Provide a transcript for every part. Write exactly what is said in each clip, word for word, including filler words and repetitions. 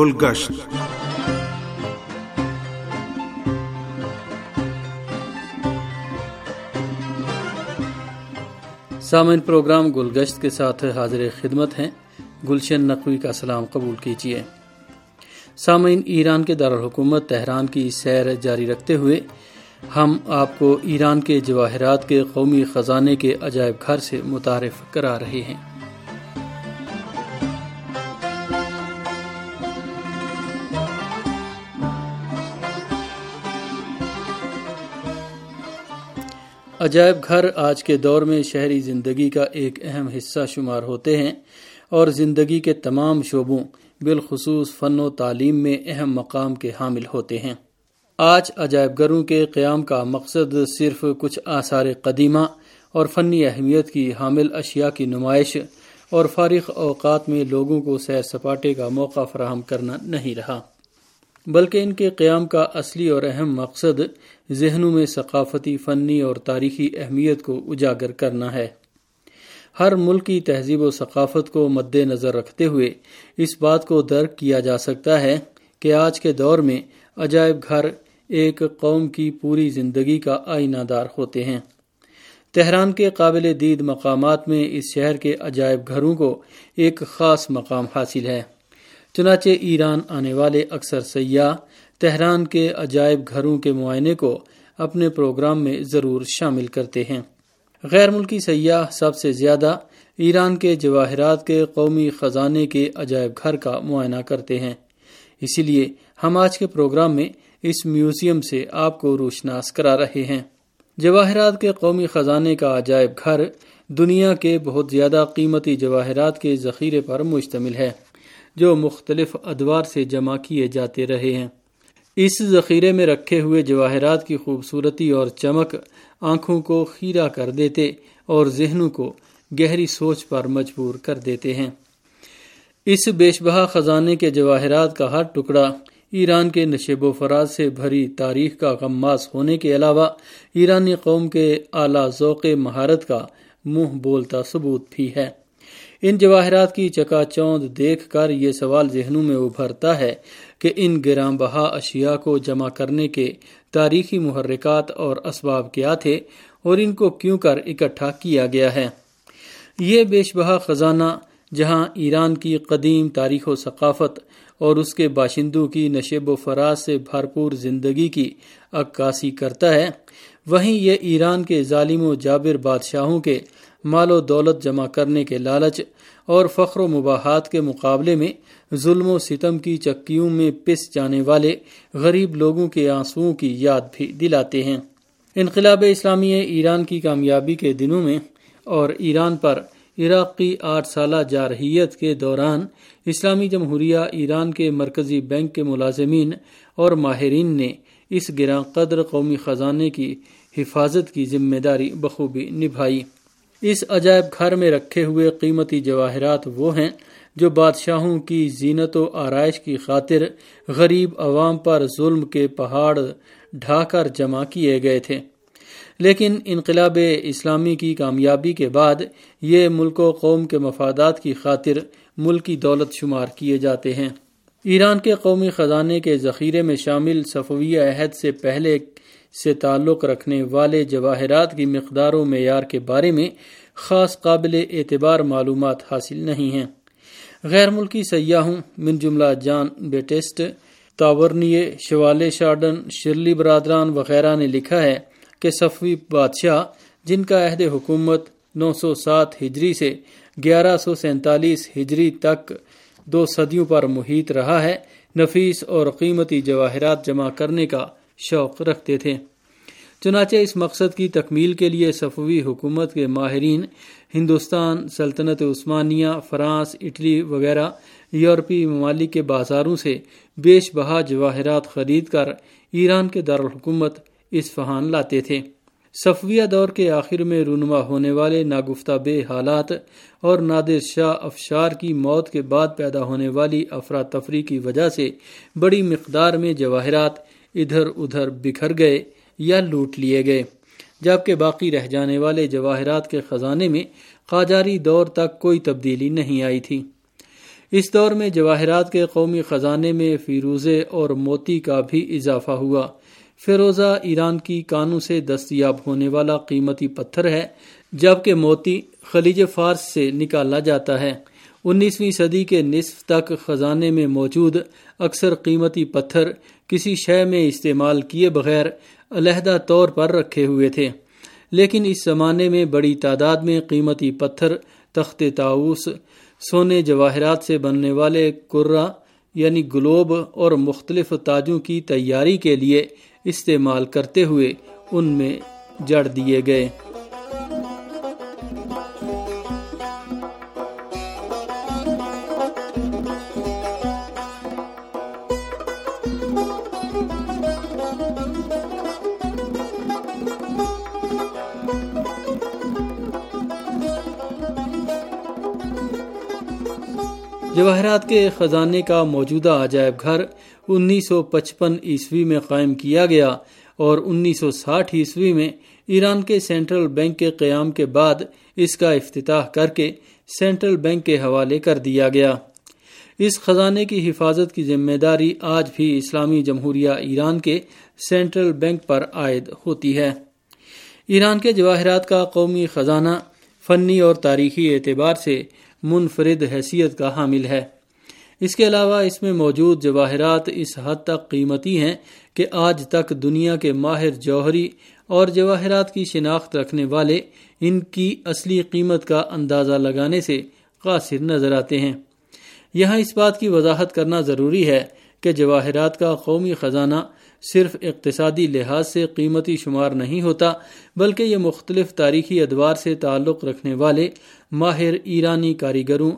گلگشت. سامعین، پروگرام گلگشت کے ساتھ حاضر خدمت ہیں. گلشن نقوی کا سلام قبول کیجیے. سامعین، ایران کے دارالحکومت تہران کی سیر جاری رکھتے ہوئے ہم آپ کو ایران کے جواہرات کے قومی خزانے کے عجائب گھر سے متعارف کرا رہے ہیں. عجائب گھر آج کے دور میں شہری زندگی کا ایک اہم حصہ شمار ہوتے ہیں اور زندگی کے تمام شعبوں بالخصوص فن و تعلیم میں اہم مقام کے حامل ہوتے ہیں. آج عجائب گھروں کے قیام کا مقصد صرف کچھ آثار قدیمہ اور فنی اہمیت کی حامل اشیاء کی نمائش اور فارغ اوقات میں لوگوں کو سیر سپاٹے کا موقع فراہم کرنا نہیں رہا، بلکہ ان کے قیام کا اصلی اور اہم مقصد ذہنوں میں ثقافتی، فنی اور تاریخی اہمیت کو اجاگر کرنا ہے. ہر ملک کی تہذیب و ثقافت کو مد نظر رکھتے ہوئے اس بات کو درک کیا جا سکتا ہے کہ آج کے دور میں عجائب گھر ایک قوم کی پوری زندگی کا آئینہ دار ہوتے ہیں. تہران کے قابل دید مقامات میں اس شہر کے عجائب گھروں کو ایک خاص مقام حاصل ہے. چنانچہ ایران آنے والے اکثر سیاح تہران کے عجائب گھروں کے معائنے کو اپنے پروگرام میں ضرور شامل کرتے ہیں. غیر ملکی سیاح سب سے زیادہ ایران کے جواہرات کے قومی خزانے کے عجائب گھر کا معائنہ کرتے ہیں. اسی لیے ہم آج کے پروگرام میں اس میوزیم سے آپ کو روشناس کرا رہے ہیں. جواہرات کے قومی خزانے کا عجائب گھر دنیا کے بہت زیادہ قیمتی جواہرات کے ذخیرے پر مشتمل ہے جو مختلف ادوار سے جمع کیے جاتے رہے ہیں. اس ذخیرے میں رکھے ہوئے جواہرات کی خوبصورتی اور چمک آنکھوں کو خیرہ کر دیتے اور ذہنوں کو گہری سوچ پر مجبور کر دیتے ہیں. اس بیش بہا خزانے کے جواہرات کا ہر ٹکڑا ایران کے نشیب و فراز سے بھری تاریخ کا غماز ہونے کے علاوہ ایرانی قوم کے اعلیٰ ذوق مہارت کا منہ بولتا ثبوت بھی ہے. ان جواہرات کی چکا چوند دیکھ کر یہ سوال ذہنوں میں ابھرتا ہے کہ ان گران بہا اشیاء کو جمع کرنے کے تاریخی محرکات اور اسباب کیا تھے اور ان کو کیوں کر اکٹھا کیا گیا ہے. یہ بیش بہا خزانہ جہاں ایران کی قدیم تاریخ و ثقافت اور اس کے باشندوں کی نشیب و فراز سے بھرپور زندگی کی عکاسی کرتا ہے، وہیں یہ ایران کے ظالم و جابر بادشاہوں کے مال و دولت جمع کرنے کے لالچ اور فخر و مباحات کے مقابلے میں ظلم و ستم کی چکیوں میں پس جانے والے غریب لوگوں کے آنسوؤں کی یاد بھی دلاتے ہیں. انقلاب اسلامی ایران کی کامیابی کے دنوں میں اور ایران پر عراق کی آٹھ سالہ جارحیت کے دوران اسلامی جمہوریہ ایران کے مرکزی بینک کے ملازمین اور ماہرین نے اس گراں قدر قومی خزانے کی حفاظت کی ذمہ داری بخوبی نبھائی. اس عجائب گھر میں رکھے ہوئے قیمتی جواہرات وہ ہیں جو بادشاہوں کی زینت و آرائش کی خاطر غریب عوام پر ظلم کے پہاڑ ڈھا کر جمع کیے گئے تھے، لیکن انقلاب اسلامی کی کامیابی کے بعد یہ ملک و قوم کے مفادات کی خاطر ملکی دولت شمار کیے جاتے ہیں. ایران کے قومی خزانے کے ذخیرے میں شامل صفوی عہد سے پہلے سے تعلق رکھنے والے جواہرات کی مقدار و معیار کے بارے میں خاص قابل اعتبار معلومات حاصل نہیں ہیں. غیر ملکی سیاحوں من جملہ جان بیٹسٹ، تاورنی، شوال شارڈن، شرلی برادران وغیرہ نے لکھا ہے کہ صفوی بادشاہ جن کا عہد حکومت نو سو سات ہجری سے گیارہ سو سینتالیس ہجری تک دو صدیوں پر محیط رہا ہے، نفیس اور قیمتی جواہرات جمع کرنے کا شوق رکھتے تھے. چنانچہ اس مقصد کی تکمیل کے لیے صفوی حکومت کے ماہرین ہندوستان، سلطنت عثمانیہ، فرانس، اٹلی وغیرہ یورپی ممالک کے بازاروں سے بیش بہا جواہرات خرید کر ایران کے دارالحکومت اصفہان لاتے تھے. صفویہ دور کے آخر میں رونما ہونے والے ناگفتہ بے حالات اور نادر شاہ افشار کی موت کے بعد پیدا ہونے والی افراتفری کی وجہ سے بڑی مقدار میں جواہرات ادھر ادھر بکھر گئے یا لوٹ لیے گئے، جبکہ باقی رہ جانے والے جواہرات کے خزانے میں قاجاری دور تک کوئی تبدیلی نہیں آئی تھی. اس دور میں جواہرات کے قومی خزانے میں فیروزے اور موتی کا بھی اضافہ ہوا۔ فیروزہ ایران کی کانوں سے دستیاب ہونے والا قیمتی پتھر ہے، جبکہ موتی خلیج فارس سے نکالا جاتا ہے۔ انیسویں صدی کے نصف تک خزانے میں موجود اکثر قیمتی پتھر کسی شے میں استعمال کیے بغیر علیحدہ طور پر رکھے ہوئے تھے، لیکن اس زمانے میں بڑی تعداد میں قیمتی پتھر تخت طاووس، سونے جواہرات سے بننے والے کرہ یعنی گلوب اور مختلف تاجوں کی تیاری کے لیے استعمال کرتے ہوئے ان میں جڑ دیے گئے۔ جواہرات کے خزانے کا موجودہ عجائب گھر انیس سو پچپن عیسوی میں قائم کیا گیا اور انیس سو ساٹھ عیسوی میں ایران کے سینٹرل بینک کے قیام کے بعد اس کا افتتاح کر کے سینٹرل بینک کے حوالے کر دیا گیا۔ اس خزانے کی حفاظت کی ذمہ داری آج بھی اسلامی جمہوریہ ایران کے سینٹرل بینک پر عائد ہوتی ہے۔ ایران کے جواہرات کا قومی خزانہ فنی اور تاریخی اعتبار سے منفرد حیثیت کا حامل ہے۔ اس کے علاوہ اس میں موجود جواہرات اس حد تک قیمتی ہیں کہ آج تک دنیا کے ماہر جوہری اور جواہرات کی شناخت رکھنے والے ان کی اصلی قیمت کا اندازہ لگانے سے قاصر نظر آتے ہیں۔ یہاں اس بات کی وضاحت کرنا ضروری ہے کہ جواہرات کا قومی خزانہ صرف اقتصادی لحاظ سے قیمتی شمار نہیں ہوتا، بلکہ یہ مختلف تاریخی ادوار سے تعلق رکھنے والے ماہر ایرانی کاریگروں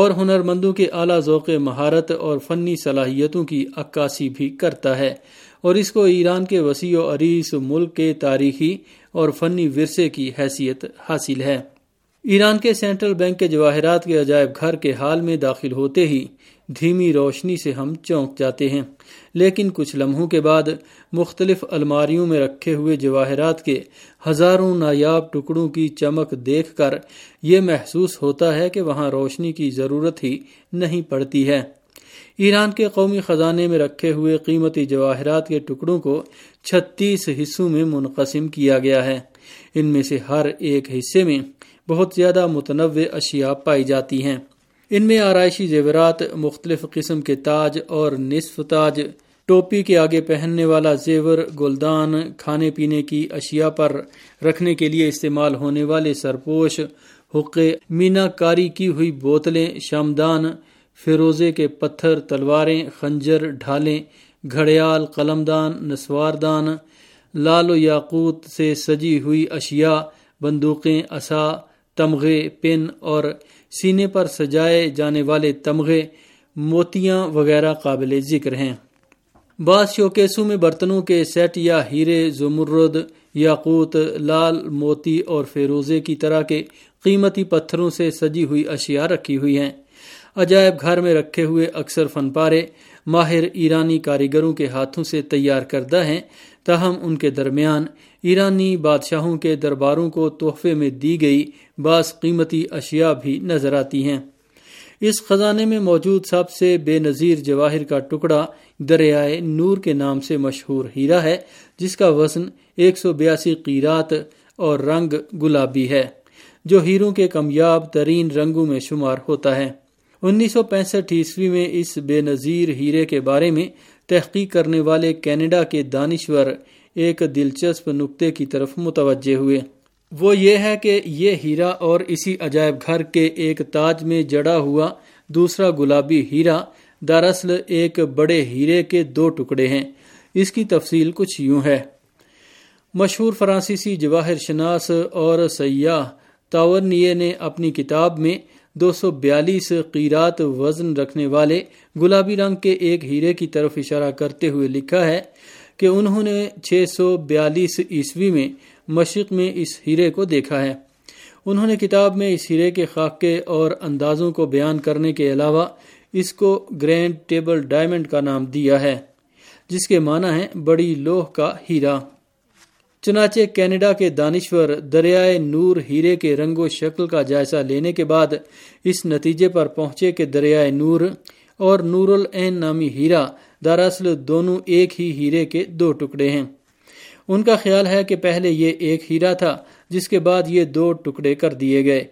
اور ہنرمندوں کے اعلیٰ ذوق مہارت اور فنی صلاحیتوں کی عکاسی بھی کرتا ہے اور اس کو ایران کے وسیع و عریض ملک کے تاریخی اور فنی ورثے کی حیثیت حاصل ہے۔ ایران کے سینٹرل بینک کے جواہرات کے عجائب گھر کے حال میں داخل ہوتے ہی دھیمی روشنی سے ہم چونک جاتے ہیں، لیکن کچھ لمحوں کے بعد مختلف الماریوں میں رکھے ہوئے جواہرات کے ہزاروں نایاب ٹکڑوں کی چمک دیکھ کر یہ محسوس ہوتا ہے کہ وہاں روشنی کی ضرورت ہی نہیں پڑتی ہے۔ ایران کے قومی خزانے میں رکھے ہوئے قیمتی جواہرات کے ٹکڑوں کو چھتیس حصوں میں منقسم کیا گیا ہے۔ ان میں سے ہر ایک حصے میں بہت زیادہ متنوع اشیاء پائی جاتی ہیں۔ ان میں آرائشی زیورات، مختلف قسم کے تاج اور نصف تاج، ٹوپی کے آگے پہننے والا زیور، گلدان، کھانے پینے کی اشیاء پر رکھنے کے لیے استعمال ہونے والے سرپوش، حقے، مینا کاری کی ہوئی بوتلیں، شمدان، فیروزے کے پتھر، تلواریں، خنجر، ڈھالیں، گھڑیال، قلمدان، نسواردان، لال و یاقوت سے سجی ہوئی اشیاء، بندوقیں، عصا، تمغے، پن اور سینے پر سجائے جانے والے تمغے، موتیاں وغیرہ قابل ذکر ہیں۔ بعض شوکیسوں میں برتنوں کے سیٹ یا ہیرے، زمرد، یاقوت، لال، موتی اور فیروزے کی طرح کے قیمتی پتھروں سے سجی ہوئی اشیاء رکھی ہوئی ہیں۔ عجائب گھر میں رکھے ہوئے اکثر فن پارے ماہر ایرانی کاریگروں کے ہاتھوں سے تیار کردہ ہیں، تاہم ان کے درمیان ایرانی بادشاہوں کے درباروں کو تحفے میں دی گئی بعض قیمتی اشیاء بھی نظر آتی ہیں۔ اس خزانے میں موجود سب سے بے نظیر جواہر کا ٹکڑا دریائے نور کے نام سے مشہور ہیرا ہے، جس کا وزن ایک سو بیاسی قیرات اور رنگ گلابی ہے، جو ہیروں کے کمیاب ترین رنگوں میں شمار ہوتا ہے۔ انیس سو پینسٹھ عیسوی میں اس بے نظیر ہیرے کے بارے میں تحقیق کرنے والے کینیڈا کے دانشور ایک دلچسپ نقطے کی طرف متوجہ ہوئے۔ وہ یہ ہے کہ یہ ہیرا اور اسی عجائب گھر کے ایک تاج میں جڑا ہوا دوسرا گلابی ہیرا دراصل ایک بڑے ہیرے کے دو ٹکڑے ہیں۔ اس کی تفصیل کچھ یوں ہے۔ مشہور فرانسیسی جواہر شناس اور سیاح تاورنی نے اپنی کتاب میں دو سو بیالیس قیرات وزن رکھنے والے گلابی رنگ کے ایک ہیرے کی طرف اشارہ کرتے ہوئے لکھا ہے کہ انہوں نے چھ سو بیالیس عیسوی میں مشرق میں اس ہیرے کو دیکھا ہے۔ انہوں نے کتاب میں اس ہیرے کے خاکے اور اندازوں کو بیان کرنے کے علاوہ اس کو گرینڈ ٹیبل ڈائمنڈ کا نام دیا ہے، جس کے معنی ہے بڑی لوح کا ہیرا۔ چنانچہ کینیڈا کے دانشور دریائے نور ہیرے کے رنگ و شکل کا جائزہ لینے کے بعد اس نتیجے پر پہنچے کہ دریائے نور اور نورل این نامی ہیرا دراصل دونوں ایک ہی ہیرے کے دو ٹکڑے ہیں۔ ان کا خیال ہے کہ پہلے یہ ایک ہیرا تھا جس کے بعد یہ دو ٹکڑے کر دیے گئے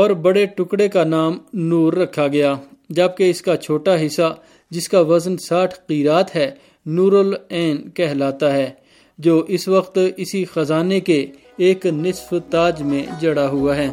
اور بڑے ٹکڑے کا نام نور رکھا گیا، جبکہ اس کا چھوٹا حصہ جس کا وزن ساٹھ قیرات ہے نورل این کہلاتا ہے، جو اس وقت اسی خزانے کے ایک نصف تاج میں جڑا ہوا ہے۔